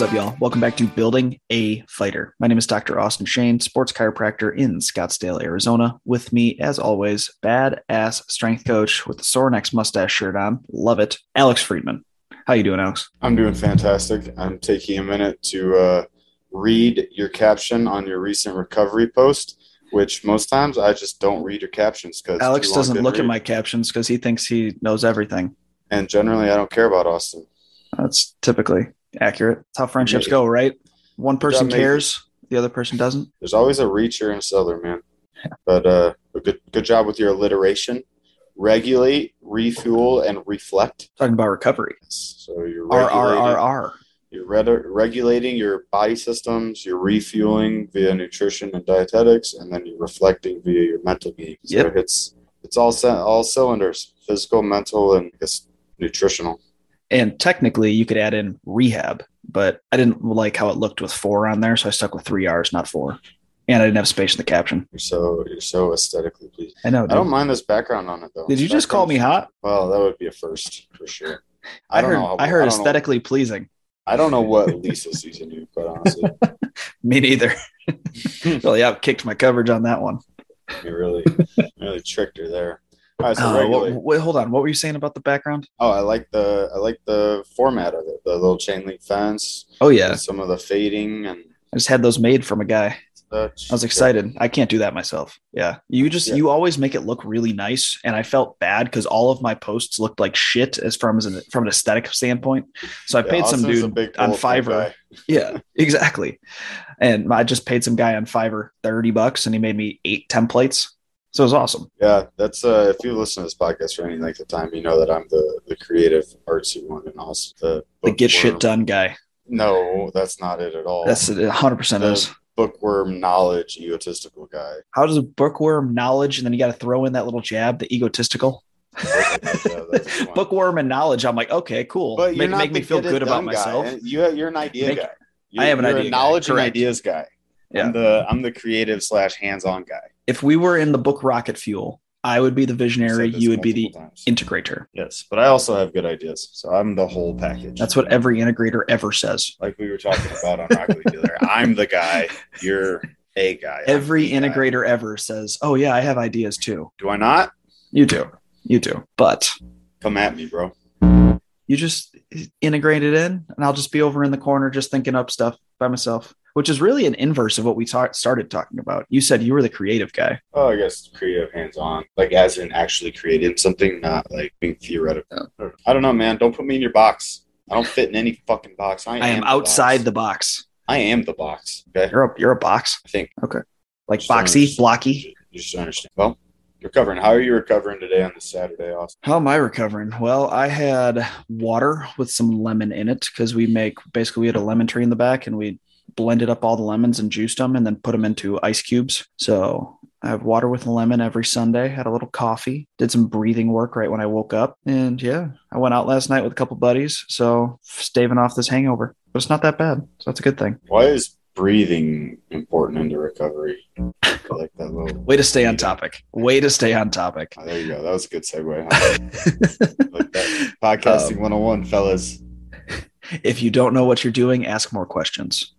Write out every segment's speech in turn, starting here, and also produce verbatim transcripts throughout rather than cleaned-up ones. What's up, y'all? Welcome back to Building a Fighter. My name is Doctor Austin Shane, sports chiropractor in Scottsdale, Arizona. With me, as always, badass strength coach with the sore necks mustache shirt on. Love it. Alex Friedman. How you doing, Alex? I'm doing fantastic. I'm taking a minute to uh, read your caption on your recent recovery post, which most times I just don't read your captions because Alex doesn't look read. at my captions because he thinks he knows everything. And generally, I don't care about Austin. That's typically accurate. That's how friendships Maybe. go, right? One person cares, the other person doesn't. There's always a reacher and a seller, man. Yeah. But uh, good, good job with your alliteration. Regulate, refuel, and reflect. Talking about recovery. So you're R R R R. You're re- regulating your body systems. You're refueling via nutrition and dietetics, and then you're reflecting via your mental game. So yep. it's it's all all cylinders: physical, mental, and nutritional. And technically, you could add in rehab, but I didn't like how it looked with four on there, so I stuck with three R's, not four. And I didn't have space in the caption. You're so you're so aesthetically pleased. I know. Dude. I don't mind this background on it though. Did you just call me hot? Well, that would be a first for sure. I, I don't heard, know. How, I heard I aesthetically know. pleasing. I don't know what Lisa sees in you, quite honestly. Me neither. Really outkicked my coverage on that one. You really, really tricked her there. All right, so uh, wait, wait, hold on. What were you saying about the background? Oh, I like the I like the format of it. The little chain link fence. Oh yeah. Some of the fading, and I just had those made from a guy. I was excited. I can't do that myself. Yeah. You just, yeah. you always make it look really nice. And I felt bad because all of my posts looked like shit as from, as an, from an aesthetic standpoint. So I yeah, paid Austin's some dude big on Fiverr. Yeah, exactly. And I just paid some guy on Fiverr thirty bucks and he made me eight templates. So it was awesome. Yeah. That's uh, if you listen to this podcast for any length of time, you know that I'm the, the creative artsy one and also the, the get shit done guy. No, that's not it at all. That's it. one hundred percent the, is. Bookworm knowledge, egotistical guy. How does a bookworm knowledge, and then you got to throw in that little jab, the egotistical? Yeah, bookworm and knowledge. I'm like, okay, cool. But make, make me feel good about guy. myself. You, you're an idea make, guy. You're, I am an you're idea. A knowledge guy. and ideas guy. Yeah. I'm the I'm the creative slash hands-on guy. If we were in the book Rocket Fuel, I would be the visionary. You would be the times. integrator. Yes, but I also have good ideas, so I'm the whole package. That's what every integrator ever says. Like we were talking about on Rocket Dealer, I'm the guy. You're a guy. Every integrator guy. ever says, "Oh yeah, I have ideas too." Do I not? You do. You do. But come at me, bro. You just integrate it in, and I'll just be over in the corner, just thinking up stuff by myself. Which is really an inverse of what we ta- started talking about. You said you were the creative guy. Oh, I guess creative hands-on, like as in actually creating something, not like being theoretical. No. I don't know, man. Don't put me in your box. I don't fit in any fucking box. I, I am, am outside the box. the box. I am the box. Okay, you're a you're a box. I think. Okay, like just boxy, blocky. You just don't understand. Well, recovering. How are you recovering today on this Saturday, Austin? How am I recovering? Well, I had water with some lemon in it because we make basically we had a lemon tree in the back and we. blended up all the lemons and juiced them and then put them into ice cubes. So I have water with lemon every Sunday, had a little coffee, did some breathing work right when I woke up. And yeah, I went out last night with a couple buddies. So staving off this hangover, but it's not that bad. So that's a good thing. Why is breathing important into recovery? I like that little way to stay on topic. Way to stay on topic. Oh, there you go. That was a good segue. Huh? Like that. Podcasting um, one oh one, fellas. If you don't know what you're doing, ask more questions.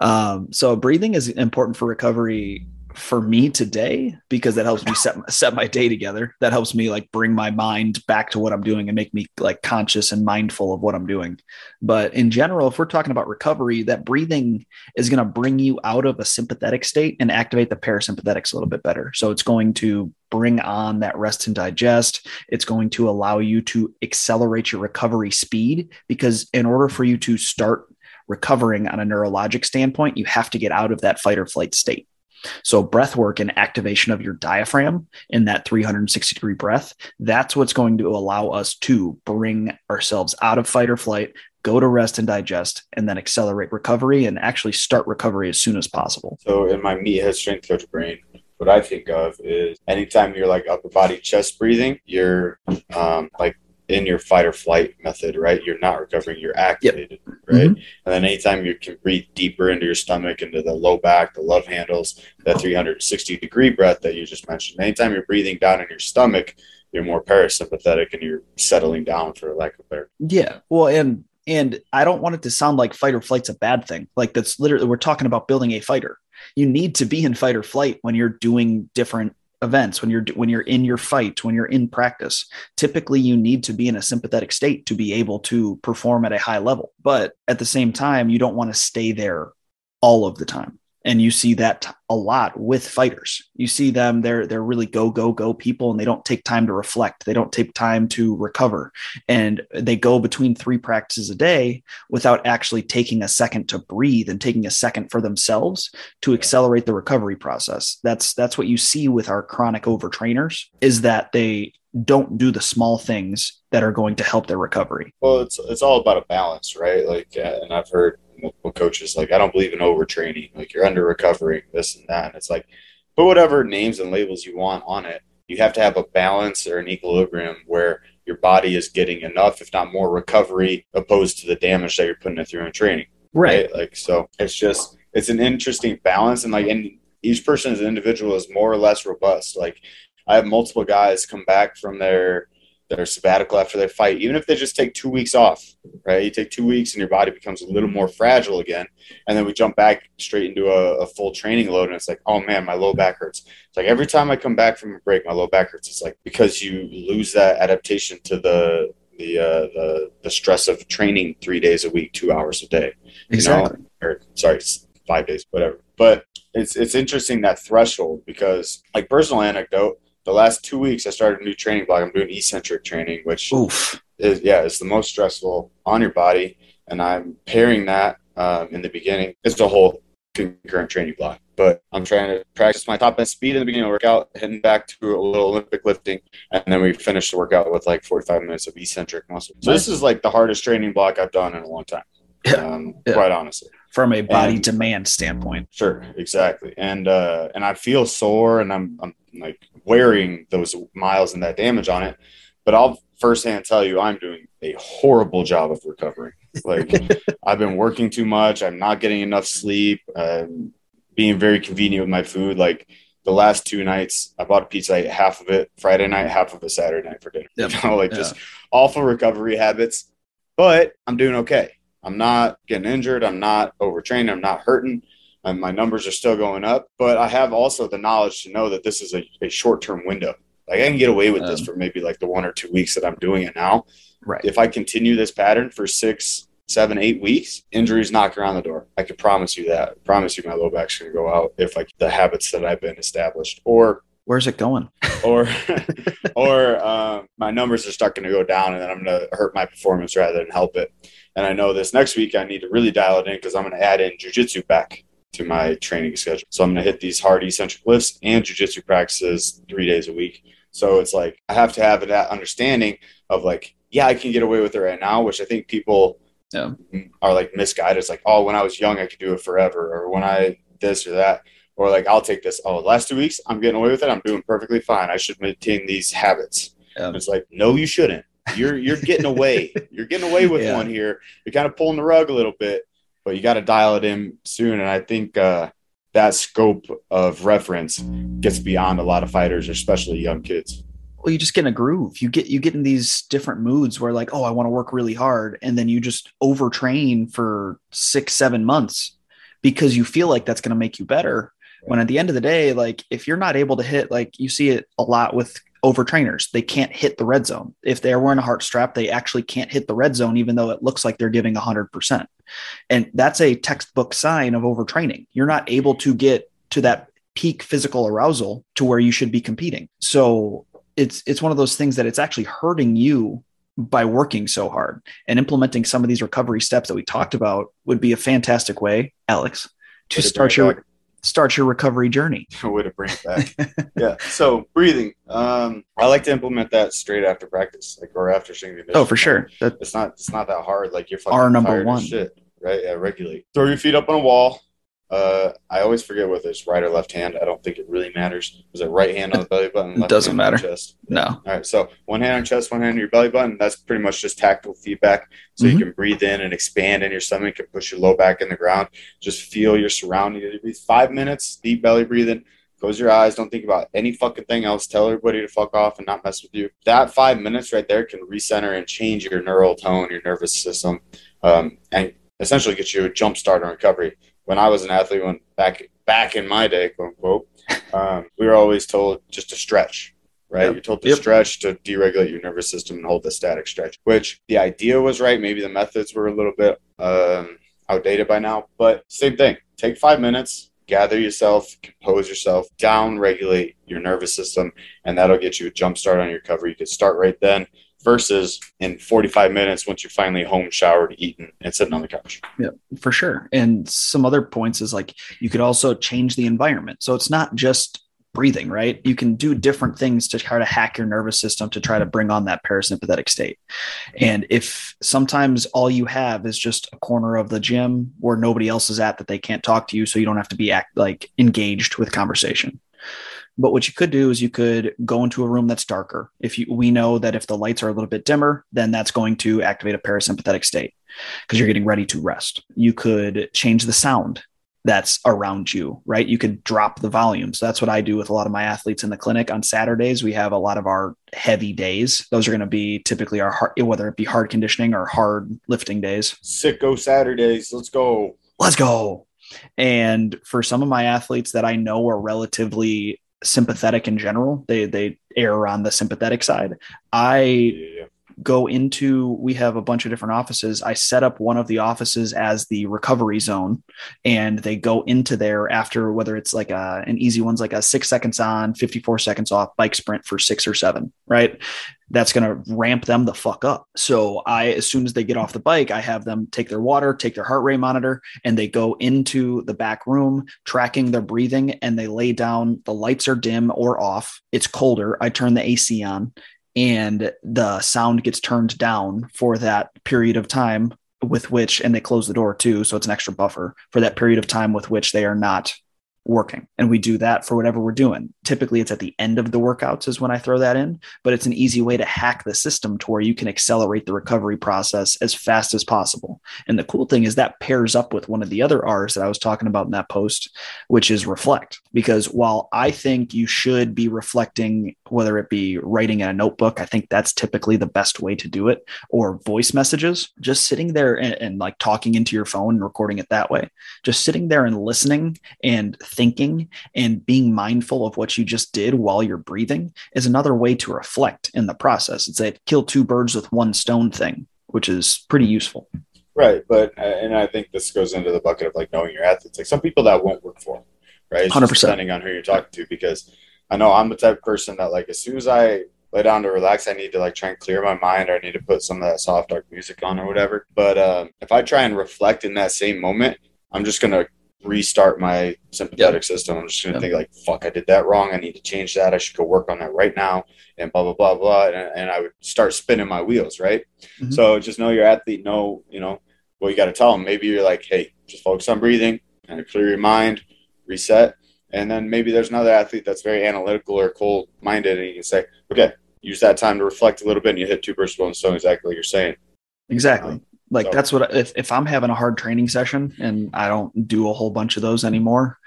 Um, so breathing is important for recovery for me today, because that helps me set, set my day together. That helps me like bring my mind back to what I'm doing and make me like conscious and mindful of what I'm doing. But in general, if we're talking about recovery, that breathing is going to bring you out of a sympathetic state and activate the parasympathetics a little bit better. So it's going to bring on that rest and digest. It's going to allow you to accelerate your recovery speed, because in order for you to start recovering on a neurologic standpoint, you have to get out of that fight or flight state. So breath work and activation of your diaphragm in that three hundred sixty degree breath, that's what's going to allow us to bring ourselves out of fight or flight, go to rest and digest, and then accelerate recovery and actually start recovery as soon as possible. So in my meathead strength coach brain, what I think of is anytime you're like upper body chest breathing, you're um, like in your fight or flight method, right? You're not recovering, you're activated, yep. right? Mm-hmm. And then anytime you can breathe deeper into your stomach, into the low back, the love handles, that three hundred sixty degree breath that you just mentioned, anytime you're breathing down in your stomach, you're more parasympathetic and you're settling down, for lack of a better. Yeah. Well, and And I don't want it to sound like fight or flight's a bad thing. Like, that's literally, we're talking about building a fighter. You need to be in fight or flight when you're doing different events, when you're, when you're in your fight, when you're in practice. Typically you need to be in a sympathetic state to be able to perform at a high level. But at the same time, you don't want to stay there all of the time. And you see that a lot with fighters. You see them, they're, they're really go, go, go people, and they don't take time to reflect. They don't take time to recover. And they go between three practices a day without actually taking a second to breathe and taking a second for themselves to accelerate the recovery process. That's, that's what you see with our chronic overtrainers, is that they don't do the small things that are going to help their recovery. Well, it's, it's all about a balance, right? Like, uh, and I've heard multiple coaches like, I don't believe in overtraining, like you're under recovering, this and that. And it's like, put whatever names and labels you want on it. You have to have a balance or an equilibrium where your body is getting enough, if not more, recovery opposed to the damage that you're putting it through in training. Right. right? Like, so it's just, it's an interesting balance. And like, and each person as an individual is more or less robust. Like, I have multiple guys come back from their their sabbatical after they fight, even if they just take two weeks off, right? You take two weeks and your body becomes a little more fragile again. And then we jump back straight into a, a full training load. And it's like, oh man, my low back hurts. It's like every time I come back from a break, my low back hurts. It's like, because you lose that adaptation to the, the, uh, the, the stress of training three days a week, two hours a day, exactly. you know, or sorry, five days, whatever. But it's, it's interesting, that threshold, because like, personal anecdote, the last two weeks I started a new training block. I'm doing eccentric training, which Oof. is, yeah, it's the most stressful on your body. And I'm pairing that um, in the beginning. It's a whole concurrent training block, but I'm trying to practice my top end speed in the beginning of the workout, heading back to a little Olympic lifting. And then we finish the workout with like forty-five minutes of eccentric muscle. So this is like the hardest training block I've done in a long time, um, yeah. quite honestly. From a body and, demand standpoint. Sure, exactly. And uh, and I feel sore, and I'm I'm like wearing those miles and that damage on it. But I'll firsthand tell you, I'm doing a horrible job of recovering. Like, I've been working too much. I'm not getting enough sleep. I'm being very convenient with my food. Like, the last two nights, I bought a pizza, I ate half of it Friday night, half of it Saturday night for dinner. Yep. You know, like yeah. just awful recovery habits. But I'm doing okay. I'm not getting injured. I'm not overtrained. I'm not hurting. And my numbers are still going up. But I have also the knowledge to know that this is a, a short-term window. Like, I can get away with um, this for maybe like the one or two weeks that I'm doing it now. Right. If I continue this pattern for six, seven, eight weeks, injuries knock around the door. I can promise you that. I promise you my low back's going to go out if like the habits that I've been established, or where's it going? or or um, my numbers are stuck going to go down, and then I'm going to hurt my performance rather than help it. And I know this next week I need to really dial it in, because I'm going to add in jujitsu back to my training schedule. So I'm going to hit these hard eccentric lifts and jujitsu practices three days a week. So it's like, I have to have that understanding of like, yeah, I can get away with it right now, which I think people yeah. are like misguided. It's like, oh, when I was young, I could do it forever. Or when I this or that, or like, I'll take this. Oh, last two weeks, I'm getting away with it. I'm doing perfectly fine. I should maintain these habits. Yeah. It's like, no, you shouldn't. You're you're getting away. You're getting away with yeah. one here. You're kind of pulling the rug a little bit, but you got to dial it in soon. And I think uh, that scope of reference gets beyond a lot of fighters, especially young kids. Well, you just get in a groove. You get you get in these different moods where like, oh, I want to work really hard, and then you just overtrain for six, seven months because you feel like that's going to make you better. Right. When at the end of the day, like if you're not able to hit, like you see it a lot with overtrainers. They can't hit the red zone. If they're wearing a heart strap, they actually can't hit the red zone, even though it looks like they're giving one hundred percent. And that's a textbook sign of overtraining. You're not able to get to that peak physical arousal to where you should be competing. So it's it's one of those things that it's actually hurting you by working so hard. And implementing some of these recovery steps that we talked about would be a fantastic way, Alex, to start your... start your recovery journey. Way to bring it back. yeah. So breathing, um, I like to implement that straight after practice, like or after strength and conditioning. Oh, for sure. That, it's not, it's not that hard. Like you're fucking our number tired one. As shit, right? Yeah, regularly. Throw your feet up on a wall. Uh, I always forget whether it's right or left hand. I don't think it really matters. Was it right hand on the belly button? Left doesn't hand matter. On the chest? No. All right. So one hand on chest, one hand on your belly button. That's pretty much just tactile feedback. So mm-hmm. you can breathe in and expand in your stomach and push your low back in the ground. Just feel your surroundings. Five minutes, deep belly breathing. Close your eyes. Don't think about any fucking thing else. Tell everybody to fuck off and not mess with you. That five minutes right there can recenter and change your neural tone, your nervous system, um, and essentially get you a jump start on recovery. When I was an athlete, when back back in my day, quote unquote, um, we were always told just to stretch, right? Yep. You're told to yep. stretch to deregulate your nervous system and hold the static stretch, which the idea was right. Maybe the methods were a little bit um, outdated by now, but same thing. Take five minutes. Gather yourself, compose yourself, down-regulate your nervous system, and that'll get you a jump start on your recovery. You can start right then versus in forty-five minutes once you're finally home, showered, eaten, and sitting on the couch. Yeah, for sure. And some other points is like you could also change the environment. So it's not just breathing, right? You can do different things to try to hack your nervous system to try to bring on that parasympathetic state. And if sometimes all you have is just a corner of the gym where nobody else is at that they can't talk to you, so you don't have to be act, like engaged with conversation. But what you could do is you could go into a room that's darker. If you, we know that if the lights are a little bit dimmer, then that's going to activate a parasympathetic state because you're getting ready to rest. You could change the sound that's around you, right? You could drop the volume. So that's what I do with a lot of my athletes in the clinic. On Saturdays, we have a lot of our heavy days. Those are going to be typically our hard, whether it be hard conditioning or hard lifting days. Sicko Saturdays. Let's go. Let's go. And for some of my athletes that I know are relatively sympathetic in general, they, they err on the sympathetic side. I yeah. go into, we have a bunch of different offices. I set up one of the offices as the recovery zone, and they go into there after, whether it's like a, an easy one's like a six seconds on, fifty-four seconds off bike sprint for six or seven, right? That's going to ramp them the fuck up. So I, as soon as they get off the bike, I have them take their water, take their heart rate monitor, and they go into the back room, tracking their breathing, and they lay down. The lights are dim or off. It's colder. I turn the A C on, and the sound gets turned down for that period of time with which, and they close the door too. So it's an extra buffer for that period of time with which they are not working. And we do that for whatever we're doing. Typically it's at the end of the workouts is when I throw that in, but it's an easy way to hack the system to where you can accelerate the recovery process as fast as possible. And the cool thing is that pairs up with one of the other R's that I was talking about in that post, which is reflect. Because while I think you should be reflecting, whether it be writing in a notebook, I think that's typically the best way to do it, or voice messages, just sitting there and, and like talking into your phone and recording it that way, just sitting there and listening and thinking and being mindful of what you just did while you're breathing is another way to reflect in the process. It's a kill two birds with one stone thing, which is pretty useful. Right. But, and I think this goes into the bucket of like knowing your athletes, like some people that won't work for them, right? It's one hundred percent. Just depending on who you're talking to, because I know I'm the type of person that like, as soon as I lay down to relax, I need to like try and clear my mind, or I need to put some of that soft, dark music on or whatever. But um, if I try and reflect in that same moment, I'm just going to restart my sympathetic yep. system. I'm just going to yep. think like, fuck, I did that wrong. I need to change that. I should go work on that right now, and blah, blah, blah, blah. And, and I would start spinning my wheels. Right. Mm-hmm. So just know your athlete, know, you know, well, you got to tell them. Maybe you're like, hey, just focus on breathing, kind of clear your mind, reset. And then maybe there's another athlete that's very analytical or cold minded. And you can say, okay, use that time to reflect a little bit, and you hit two birds with one stone. Exactly what you're saying. Exactly. Um, Like so. That's what, if, if I'm having a hard training session, and I don't do a whole bunch of those anymore,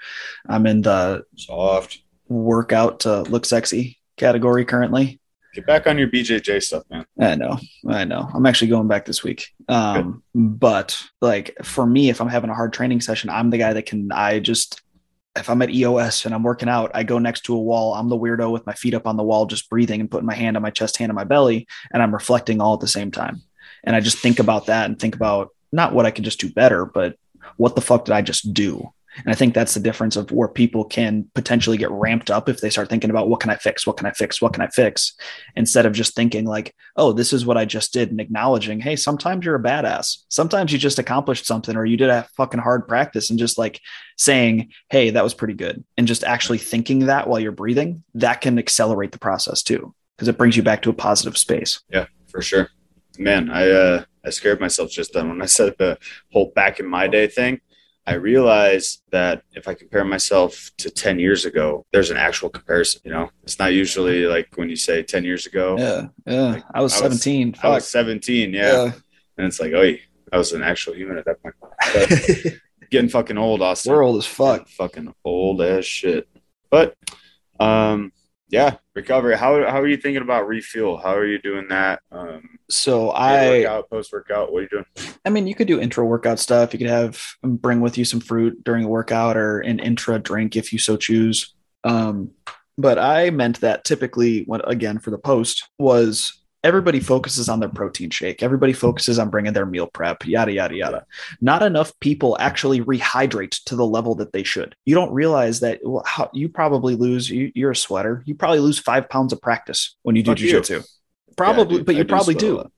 I'm in the soft workout to look sexy category currently. Get back on your B J J stuff, man. I know. I know. I'm actually going back this week. Um, but like for me, if I'm having a hard training session, I'm the guy that can, I just, if I'm at E O S and I'm working out, I go next to a wall. I'm the weirdo with my feet up on the wall, just breathing and putting my hand on my chest, hand on my belly. And I'm reflecting all at the same time. And I just think about that and think about not what I could just do better, but what the fuck did I just do? And I think that's the difference of where people can potentially get ramped up if they start thinking about what can I fix? What can I fix? What can I fix? Instead of just thinking like, oh, this is what I just did, and acknowledging, hey, sometimes you're a badass. Sometimes you just accomplished something, or you did a fucking hard practice, and just like saying, hey, that was pretty good. And just actually thinking that while you're breathing, that can accelerate the process too, because it brings you back to a positive space. Yeah, for sure. Man, I uh, I scared myself just then when I said the whole back in my day thing. I realized that if I compare myself to ten years ago, there's an actual comparison. You know, it's not usually like when you say ten years ago. Yeah, yeah. Like, I was I seventeen. Was, I was seventeen. Yeah. yeah. And it's like, oh, I was an actual human at that point. But getting fucking old, Austin. We're old as fuck. Getting fucking old as shit. But um, yeah, recovery. How how are you thinking about refuel? How are you doing that? Um, so I workout, post workout. What are you doing? I mean, you could do intra workout stuff. You could have bring with you some fruit during a workout or an intra drink if you so choose. Um, but I meant that typically, when, again, for the post was. Everybody focuses on their protein shake. Everybody focuses on bringing their meal prep, yada, yada, yada. Not enough people actually rehydrate to the level that they should. You don't realize that well, how, you probably lose, you, you're a sweater. You probably lose five pounds of practice when you do jiu-jitsu. Probably, yeah, do, but you I probably do. do.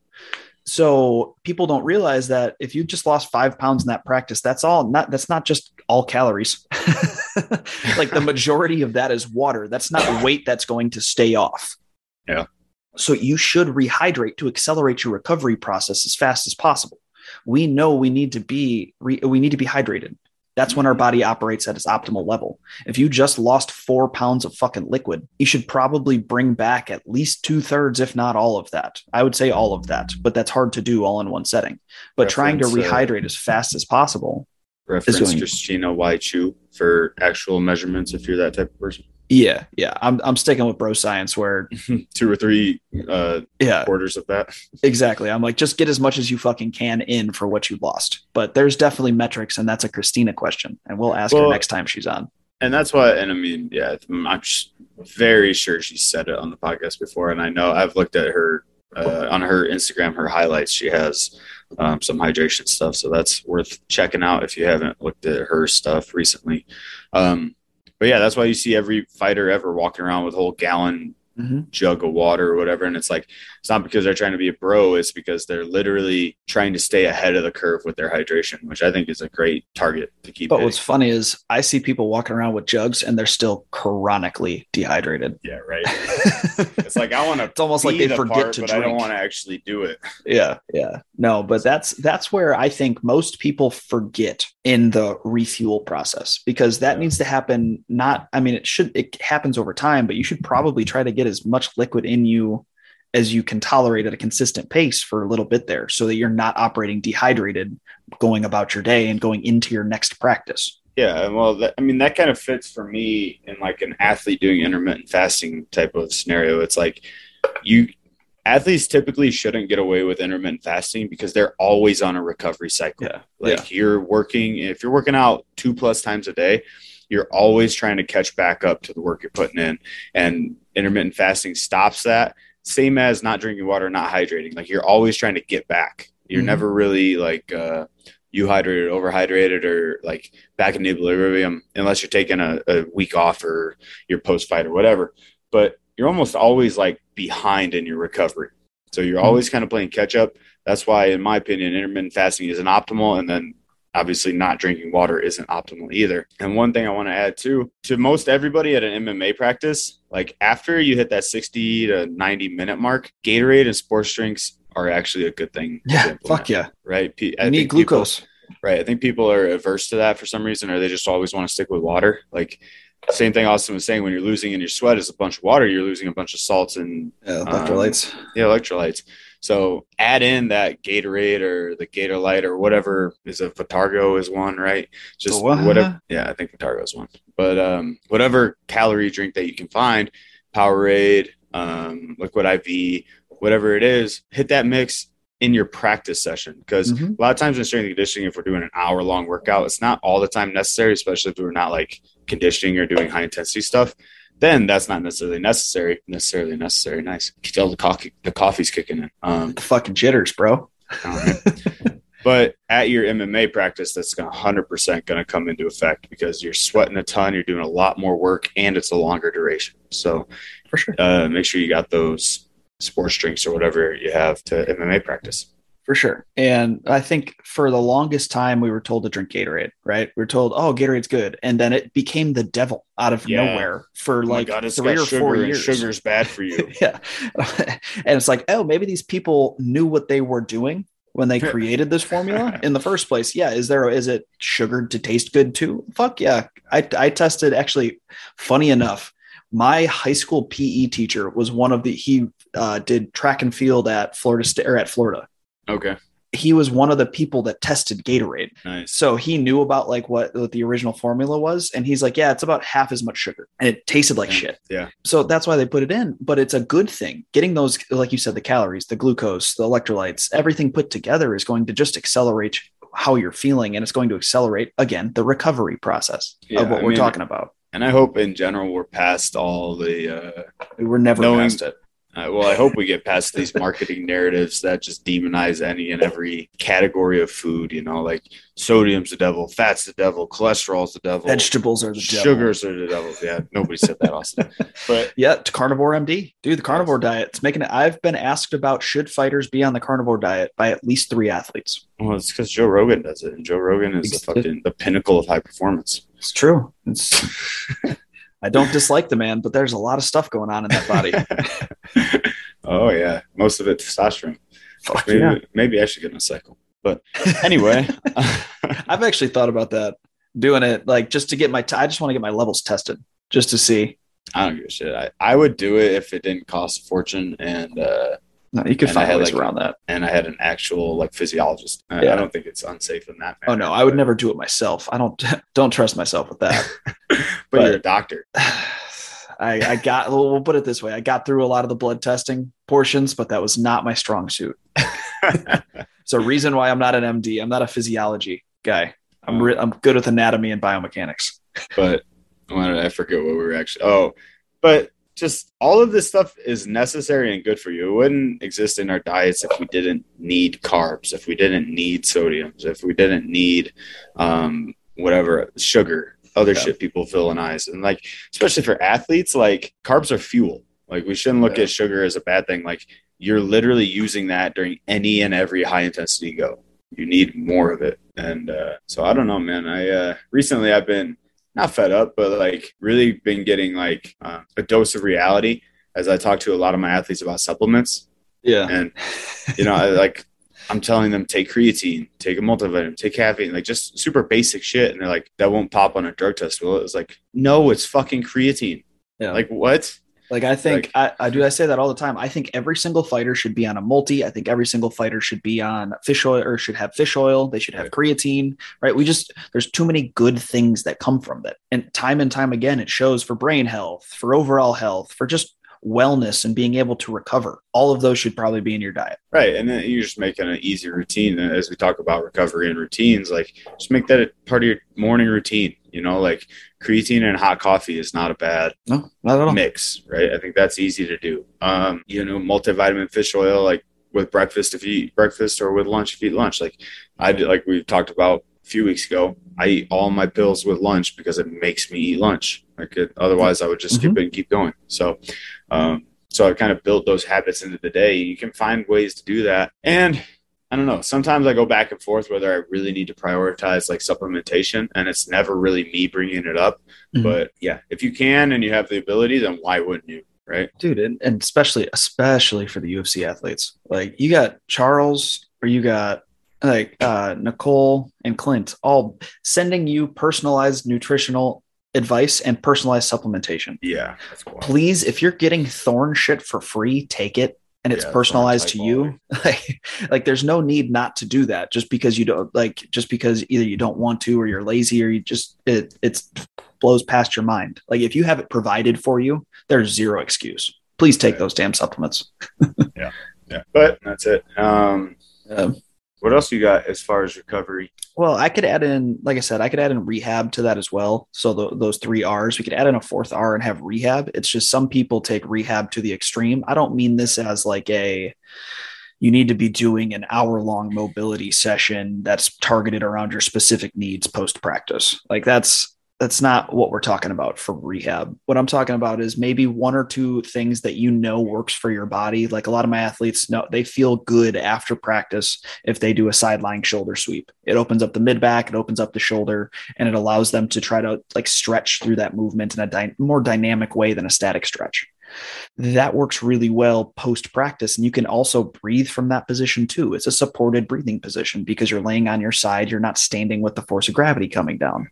So people don't realize that if you just lost five pounds in that practice, that's all not, that's not just all calories. Like the majority of that is water. That's not weight that's going to stay off. Yeah. So you should rehydrate to accelerate your recovery process as fast as possible. We know we need to be re- we need to be hydrated. That's when our body operates at its optimal level. If you just lost four pounds of fucking liquid, you should probably bring back at least two thirds, if not all of that. I would say all of that, but that's hard to do all in one setting. But reference, trying to rehydrate uh, as fast as possible. Reference Christina Wai Chu for actual measurements if you're that type of person. Yeah. Yeah. I'm I'm sticking with bro science where two or three uh, yeah, quarters of that. Exactly. I'm like, just get as much as you fucking can in for what you lost. But there's definitely metrics. And that's a Christina question. And we'll ask well, her next time she's on. And that's why. And I mean, yeah, I'm very sure she said it on the podcast before. And I know I've looked at her uh, on her Instagram, her highlights. She has um, some hydration stuff. So that's worth checking out if you haven't looked at her stuff recently. Um But yeah, that's why you see every fighter ever walking around with a whole gallon mm-hmm. jug of water or whatever. And it's like, it's not because they're trying to be a bro. It's because they're literally trying to stay ahead of the curve with their hydration, which I think is a great target to keep. But hitting. What's funny is I see people walking around with jugs and they're still chronically dehydrated. Yeah, right. It's like, I want to, it's almost like they the forget part, to but drink. I don't want to actually do it. Yeah. Yeah. No, but that's, that's where I think most people forget in the refuel process, because that yeah. needs to happen. Not, I mean, it should, it happens over time, but you should probably try to get as much liquid in you as you can tolerate at a consistent pace for a little bit there so that you're not operating dehydrated going about your day and going into your next practice. Yeah. Well, that, I mean, that kind of fits for me in like an athlete doing intermittent fasting type of scenario. It's like you athletes typically shouldn't get away with intermittent fasting because they're always on a recovery cycle. Yeah. Like yeah. you're working, if you're working out two plus times a day, you're always trying to catch back up to the work you're putting in, and intermittent fasting stops that. Same as not drinking water, not hydrating. Like you're always trying to get back. You're mm-hmm. never really like uh, euhydrated, overhydrated, or like back in equilibrium unless you're taking a, a week off or your post fight or whatever. But you're almost always like behind in your recovery. So you're mm-hmm. always kind of playing catch up. That's why, in my opinion, intermittent fasting isn't optimal. And then obviously not drinking water isn't optimal either. And one thing I want to add too, to most everybody at an M M A practice, like after you hit that sixty to ninety minute mark, Gatorade and sports drinks are actually a good thing. Yeah. Fuck yeah. Right. P- I need glucose. People, right. I think people are averse to that for some reason, or they just always want to stick with water. Like same thing Austin was saying, when you're losing in your sweat is a bunch of water, you're losing a bunch of salts and yeah, electrolytes. Um, yeah. Electrolytes. So add in that Gatorade or the Gatorlite or whatever is a Vitargo is one, right? Just what? whatever. Yeah, I think Vitargo is one. But um, whatever calorie drink that you can find, Powerade, um, Liquid I V, whatever it is, hit that mix in your practice session. Because mm-hmm. a lot of times in strength and conditioning, if we're doing an hour long workout, it's not all the time necessary, especially if we're not like conditioning or doing high intensity stuff. Then that's not necessarily necessary, necessarily necessary. Nice. You can tell the coffee, the coffee's kicking in. Um, the fucking jitters, bro. All right. But at your M M A practice, that's going to one hundred percent going to come into effect because you're sweating a ton, you're doing a lot more work, and it's a longer duration. So for sure, uh, make sure you got those sports drinks or whatever you have to M M A practice. For sure. And I think for the longest time we were told to drink Gatorade, right? We were told, oh, Gatorade's good. And then it became the devil out of yeah. nowhere for like oh my God, it's three got or sugar four years. And sugar's bad for you. yeah. And it's like, oh, maybe these people knew what they were doing when they created this formula in the first place. Yeah. Is there, is it sugared to taste good too? Fuck yeah. I, I tested actually, funny enough, my high school P E teacher was one of the, he uh, did track and field at Florida State or at Florida. Okay. he was one of the people that tested Gatorade. Nice. So he knew about like what, what the original formula was. And he's like, yeah, it's about half as much sugar and it tasted like yeah. shit. Yeah. So that's why they put it in, but it's a good thing. Getting those, like you said, the calories, the glucose, the electrolytes, everything put together is going to just accelerate how you're feeling. And it's going to accelerate again, the recovery process yeah, of what I we're mean, talking about. And I hope in general, we're past all the, uh, we're never knowing- past it. Uh, well, I hope we get past these marketing narratives that just demonize any and every category of food, you know, like sodium's the devil, fat's the devil, cholesterol's the devil. Vegetables are the devil. Sugars are the devil. Yeah, nobody said that, Austin. But yeah, to Carnivore M D. Dude, the carnivore diet. It's making it. I've been asked about should fighters be on the carnivore diet by at least three athletes. Well, it's because Joe Rogan does it. And Joe Rogan is the fucking the pinnacle of high performance. It's true. It's I don't dislike the man, but there's a lot of stuff going on in that body. Oh, yeah. Most of it testosterone. Fuck maybe, yeah. maybe I should get in a cycle. But anyway. I've actually thought about that, doing it like just to get my t- – I just want to get my levels tested just to see. I don't give a shit. I, I would do it if it didn't cost a fortune and uh, – No, you could find ways like, around that. And I had an actual like physiologist. I, yeah. I don't think it's unsafe in that manner. Oh no, I would but... never do it myself. I don't don't trust myself with that. but, but you're a doctor. I, I got well, we'll put it this way. I got through a lot of the blood testing portions, but that was not my strong suit. It's a reason why I'm not an M D. I'm not a physiology guy. I'm re- I'm good with anatomy and biomechanics. But I forget what we were actually oh, but just all of this stuff is necessary and good for you. It wouldn't exist in our diets if we didn't need carbs, if we didn't need sodiums, if we didn't need um, whatever, sugar, other yeah. shit people villainize. And like, especially for athletes, like carbs are fuel. Like we shouldn't look yeah. at sugar as a bad thing. Like you're literally using that during any and every high intensity go. You need more of it. And uh, so I don't know, man. I uh, recently I've been, not fed up, but like really been getting like uh, a dose of reality as I talk to a lot of my athletes about supplements. Yeah. And, you know, I, like I'm telling them take creatine, take a multivitamin, take caffeine, like just super basic shit. And they're like, that won't pop on a drug test. Well, it was like, no, it's fucking creatine. Yeah. Like what? Like I think like, I, I do. I say that all the time. I think every single fighter should be on a multi. I think every single fighter should be on fish oil or should have fish oil. They should have right. creatine, right? We just, there's too many good things that come from that. And time and time again, it shows for brain health, for overall health, for just wellness and being able to recover. All of those should probably be in your diet. Right. And then you're just making an easy routine. As we talk about recovery and routines, like just make that a part of your morning routine. You know, like creatine and hot coffee is not a bad no, not at all. mix, right? I think that's easy to do. Um, you know, multivitamin fish oil, like with breakfast, if you eat breakfast or with lunch, if you eat lunch, like I did, like we talked about a few weeks ago, I eat all my pills with lunch because it makes me eat lunch. Like it, otherwise I would just mm-hmm. skip it and keep going. So, um, so I kind of built those habits into the day. You can find ways to do that. And I don't know. Sometimes I go back and forth whether I really need to prioritize like supplementation, and it's never really me bringing it up. Mm-hmm. But yeah, if you can and you have the ability, then why wouldn't you? Right. Dude. And, and especially, especially for the U F C athletes, like you got Charles or you got like uh, Nicole and Clint all sending you personalized nutritional advice and personalized supplementation. Yeah. That's cool. Please, if you're getting Thorne shit for free, take it. And it's yeah, personalized to you. Like, like there's no need not to do that just because you don't like, just because either you don't want to, or you're lazy, or you just, it it's blows past your mind. Like if you have it provided for you, there's zero excuse. Please take yeah. those damn supplements. yeah. Yeah. But that's it. Um, um, what else you got as far as recovery? Well, I could add in, like I said, I could add in rehab to that as well. So the, those three R's, we could add in a fourth R and have rehab. It's just some people take rehab to the extreme. I don't mean this as like a, you need to be doing an hour long mobility session that's targeted around your specific needs post practice. Like that's, that's not what we're talking about for rehab. What I'm talking about is maybe one or two things that you know works for your body. Like a lot of my athletes know they feel good after practice if they do a sideline shoulder sweep. It opens up the mid back, it opens up the shoulder, and it allows them to try to like stretch through that movement in a dy- more dynamic way than a static stretch. That works really well post practice. And you can also breathe from that position too. It's a supported breathing position because you're laying on your side. You're not standing with the force of gravity coming down.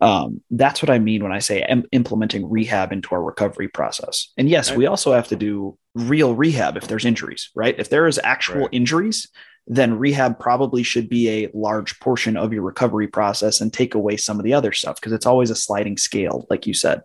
Um, that's what I mean when I say em- implementing rehab into our recovery process. And yes, we also have to do real rehab if there's injuries, right? If there is actual right. injuries, then rehab probably should be a large portion of your recovery process and take away some of the other stuff, because it's always a sliding scale, like you said.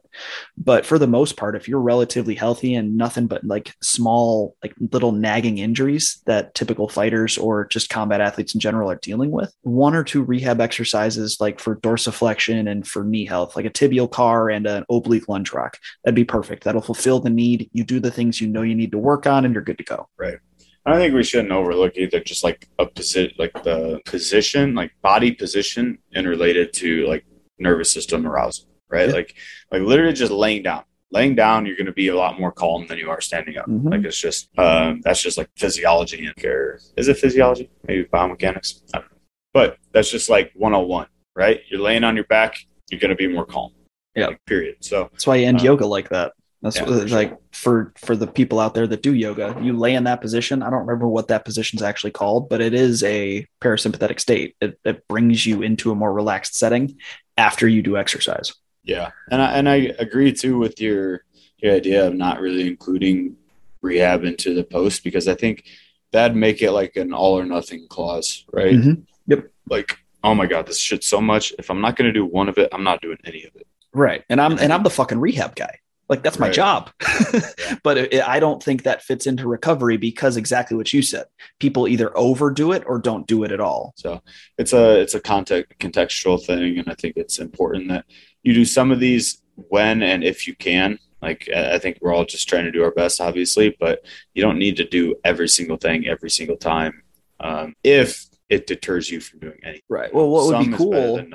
But for the most part, if you're relatively healthy and nothing but like small, like little nagging injuries that typical fighters or just combat athletes in general are dealing with, one or two rehab exercises, like for dorsiflexion and for knee health, like a tibial car and an oblique lunge rock, that'd be perfect. That'll fulfill the need. You do the things you know you need to work on and you're good to go. Right. I don't think we shouldn't overlook either just like a position, like the position, like body position and related to like nervous system arousal, right? Yeah. Like, like literally just laying down, laying down, you're going to be a lot more calm than you are standing up. Mm-hmm. Like it's just, um, that's just like physiology and care. Is it physiology? Maybe biomechanics. I don't know. But that's just like one oh one, right? You're laying on your back. You're going to be more calm. Yeah. Like, period. So that's why you end um, yoga like that. That's yeah, what it's for like sure. for, for the people out there that do yoga, you lay in that position. I don't remember what that position is actually called, but it is a parasympathetic state. It, it brings you into a more relaxed setting after you do exercise. Yeah. And I, and I agree too with your, your idea of not really including rehab into the post, because I think that'd make it like an all or nothing clause, right? Mm-hmm. Yep. Like, oh my God, this shit's so much. If I'm not going to do one of it, I'm not doing any of it. Right. And I'm, and I'm the fucking rehab guy. Like that's my right. job, but it, it, I don't think that fits into recovery, because exactly what you said, people either overdo it or don't do it at all. So it's a, it's a context contextual thing. And I think it's important that you do some of these when, and if you can, like, I think we're all just trying to do our best, obviously, but you don't need to do every single thing, every single time. Um, if it deters you from doing anything. Right. Well, what some would be cool,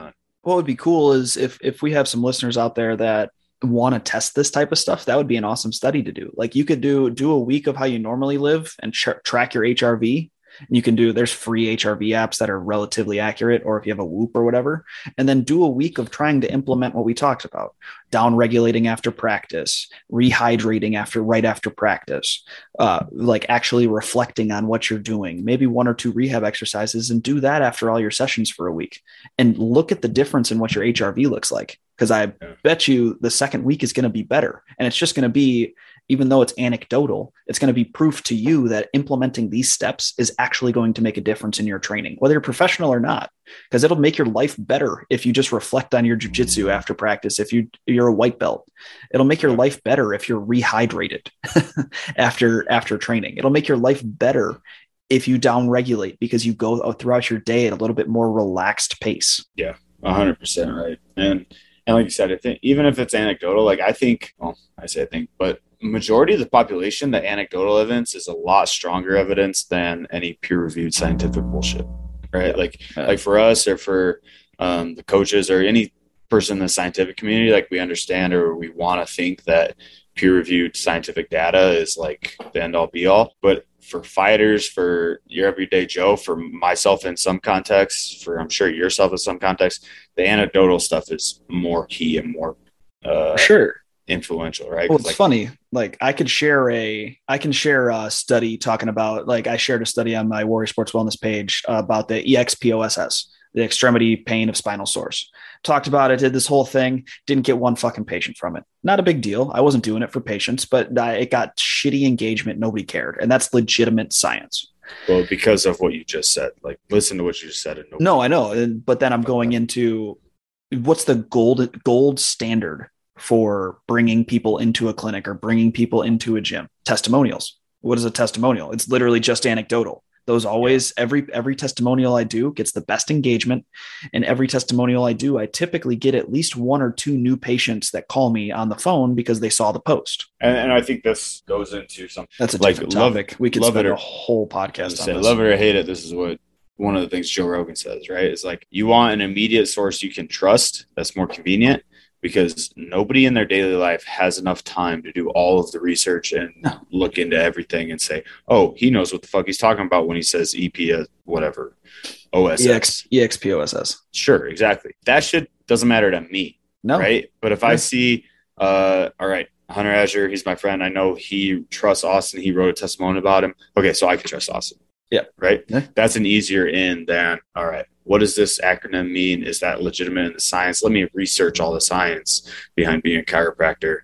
what would be cool is if, if we have some listeners out there that want to test this type of stuff, that would be an awesome study to do. Like you could do, do a week of how you normally live and tra- track your H R V. And you can do, there's free H R V apps that are relatively accurate, or if you have a Whoop or whatever, and then do a week of trying to implement what we talked about, down regulating after practice, rehydrating after right after practice, uh, like actually reflecting on what you're doing, maybe one or two rehab exercises, and do that after all your sessions for a week and look at the difference in what your H R V looks like. Cause I bet you the second week is going to be better. And it's just going to be, even though it's anecdotal, it's going to be proof to you that implementing these steps is actually going to make a difference in your training, whether you're professional or not, because it'll make your life better. If you just reflect on your jujitsu after practice, if you you're a white belt, it'll make your life better. If you're rehydrated after, after training, it'll make your life better if you downregulate, because you go throughout your day at a little bit more relaxed pace. Yeah. A hundred percent. Right. And And like you said, I think even if it's anecdotal, like I think, well, I say I think, but majority of the population, the anecdotal evidence is a lot stronger evidence than any peer-reviewed scientific bullshit, right? Like, like for us or for um, the coaches or any person in the scientific community, like we understand or we want to think that peer-reviewed scientific data is like the end-all be-all, but for fighters, for your everyday Joe, for myself in some contexts, for I'm sure yourself in some contexts, the anecdotal stuff is more key and more uh, sure influential, right? Well, it's like, funny. Like I could share a, I can share a study talking about, like I shared a study on my Warrior Sports Wellness page about the E X P O S S, the extremity pain of spinal source. Talked about it, did this whole thing, didn't get one fucking patient from it. Not a big deal. I wasn't doing it for patients, but I, it got shitty engagement. Nobody cared. And that's legitimate science. Well, because of what you just said, like listen to what you just said. And no, I know. But then I'm going into what's the gold gold standard for bringing people into a clinic or bringing people into a gym? Testimonials. What is a testimonial? It's literally just anecdotal. Those always, every, every testimonial I do gets the best engagement, and every testimonial I do, I typically get at least one or two new patients that call me on the phone because they saw the post. And, and I think this goes into something that's a like different topic. Love, we could spend or, a whole podcast on say, this. Love it or hate it. This is what one of the things Joe Rogan says, right? It's like, you want an immediate source you can trust. That's more convenient because nobody in their daily life has enough time to do all of the research and no. look into everything and say, oh, he knows what the fuck he's talking about when he says E P S, whatever, O S S. E X P O S S. Sure, exactly. That shit doesn't matter to me, no. right? But if no. I see, uh, all right, Hunter Azure, he's my friend. I know he trusts Austin. He wrote a testimonial about him. Okay, so I can trust Austin. Yeah. Right? Yeah. That's an easier in than, all right, what does this acronym mean? Is that legitimate in the science? Let me research all the science behind being a chiropractor.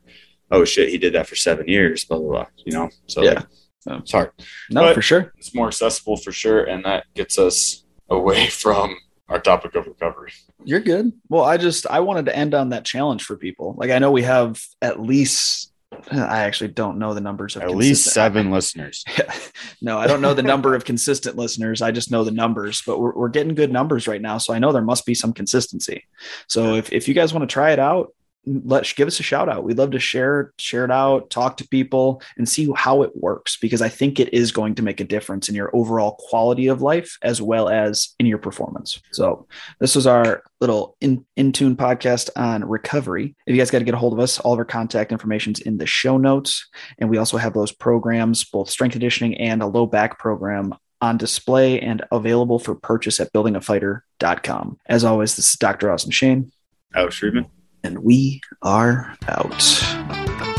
Oh shit, he did that for seven years, blah, blah, blah. You know? So yeah. Like, So it's hard. No, but for sure. It's more accessible for sure. And that gets us away from our topic of recovery. You're good. Well, I just, I wanted to end on that challenge for people. Like, I know we have at least, I actually don't know the numbers. Of at least seven listeners. No, I don't know the number of consistent listeners. I just know the numbers, but we're, we're getting good numbers right now. So I know there must be some consistency. So yeah. if, if you guys want to try it out, let's give us a shout out. We'd love to share, share it out, talk to people and see how it works, because I think it is going to make a difference in your overall quality of life, as well as in your performance. So this was our little in, in tune podcast on recovery. If you guys got to get a hold of us, all of our contact information's in the show notes. And we also have those programs, both strength conditioning and a low back program, on display and available for purchase at building a fighter dot com. As always, this is Doctor Austin Shane. Alex Friedman. And we are out.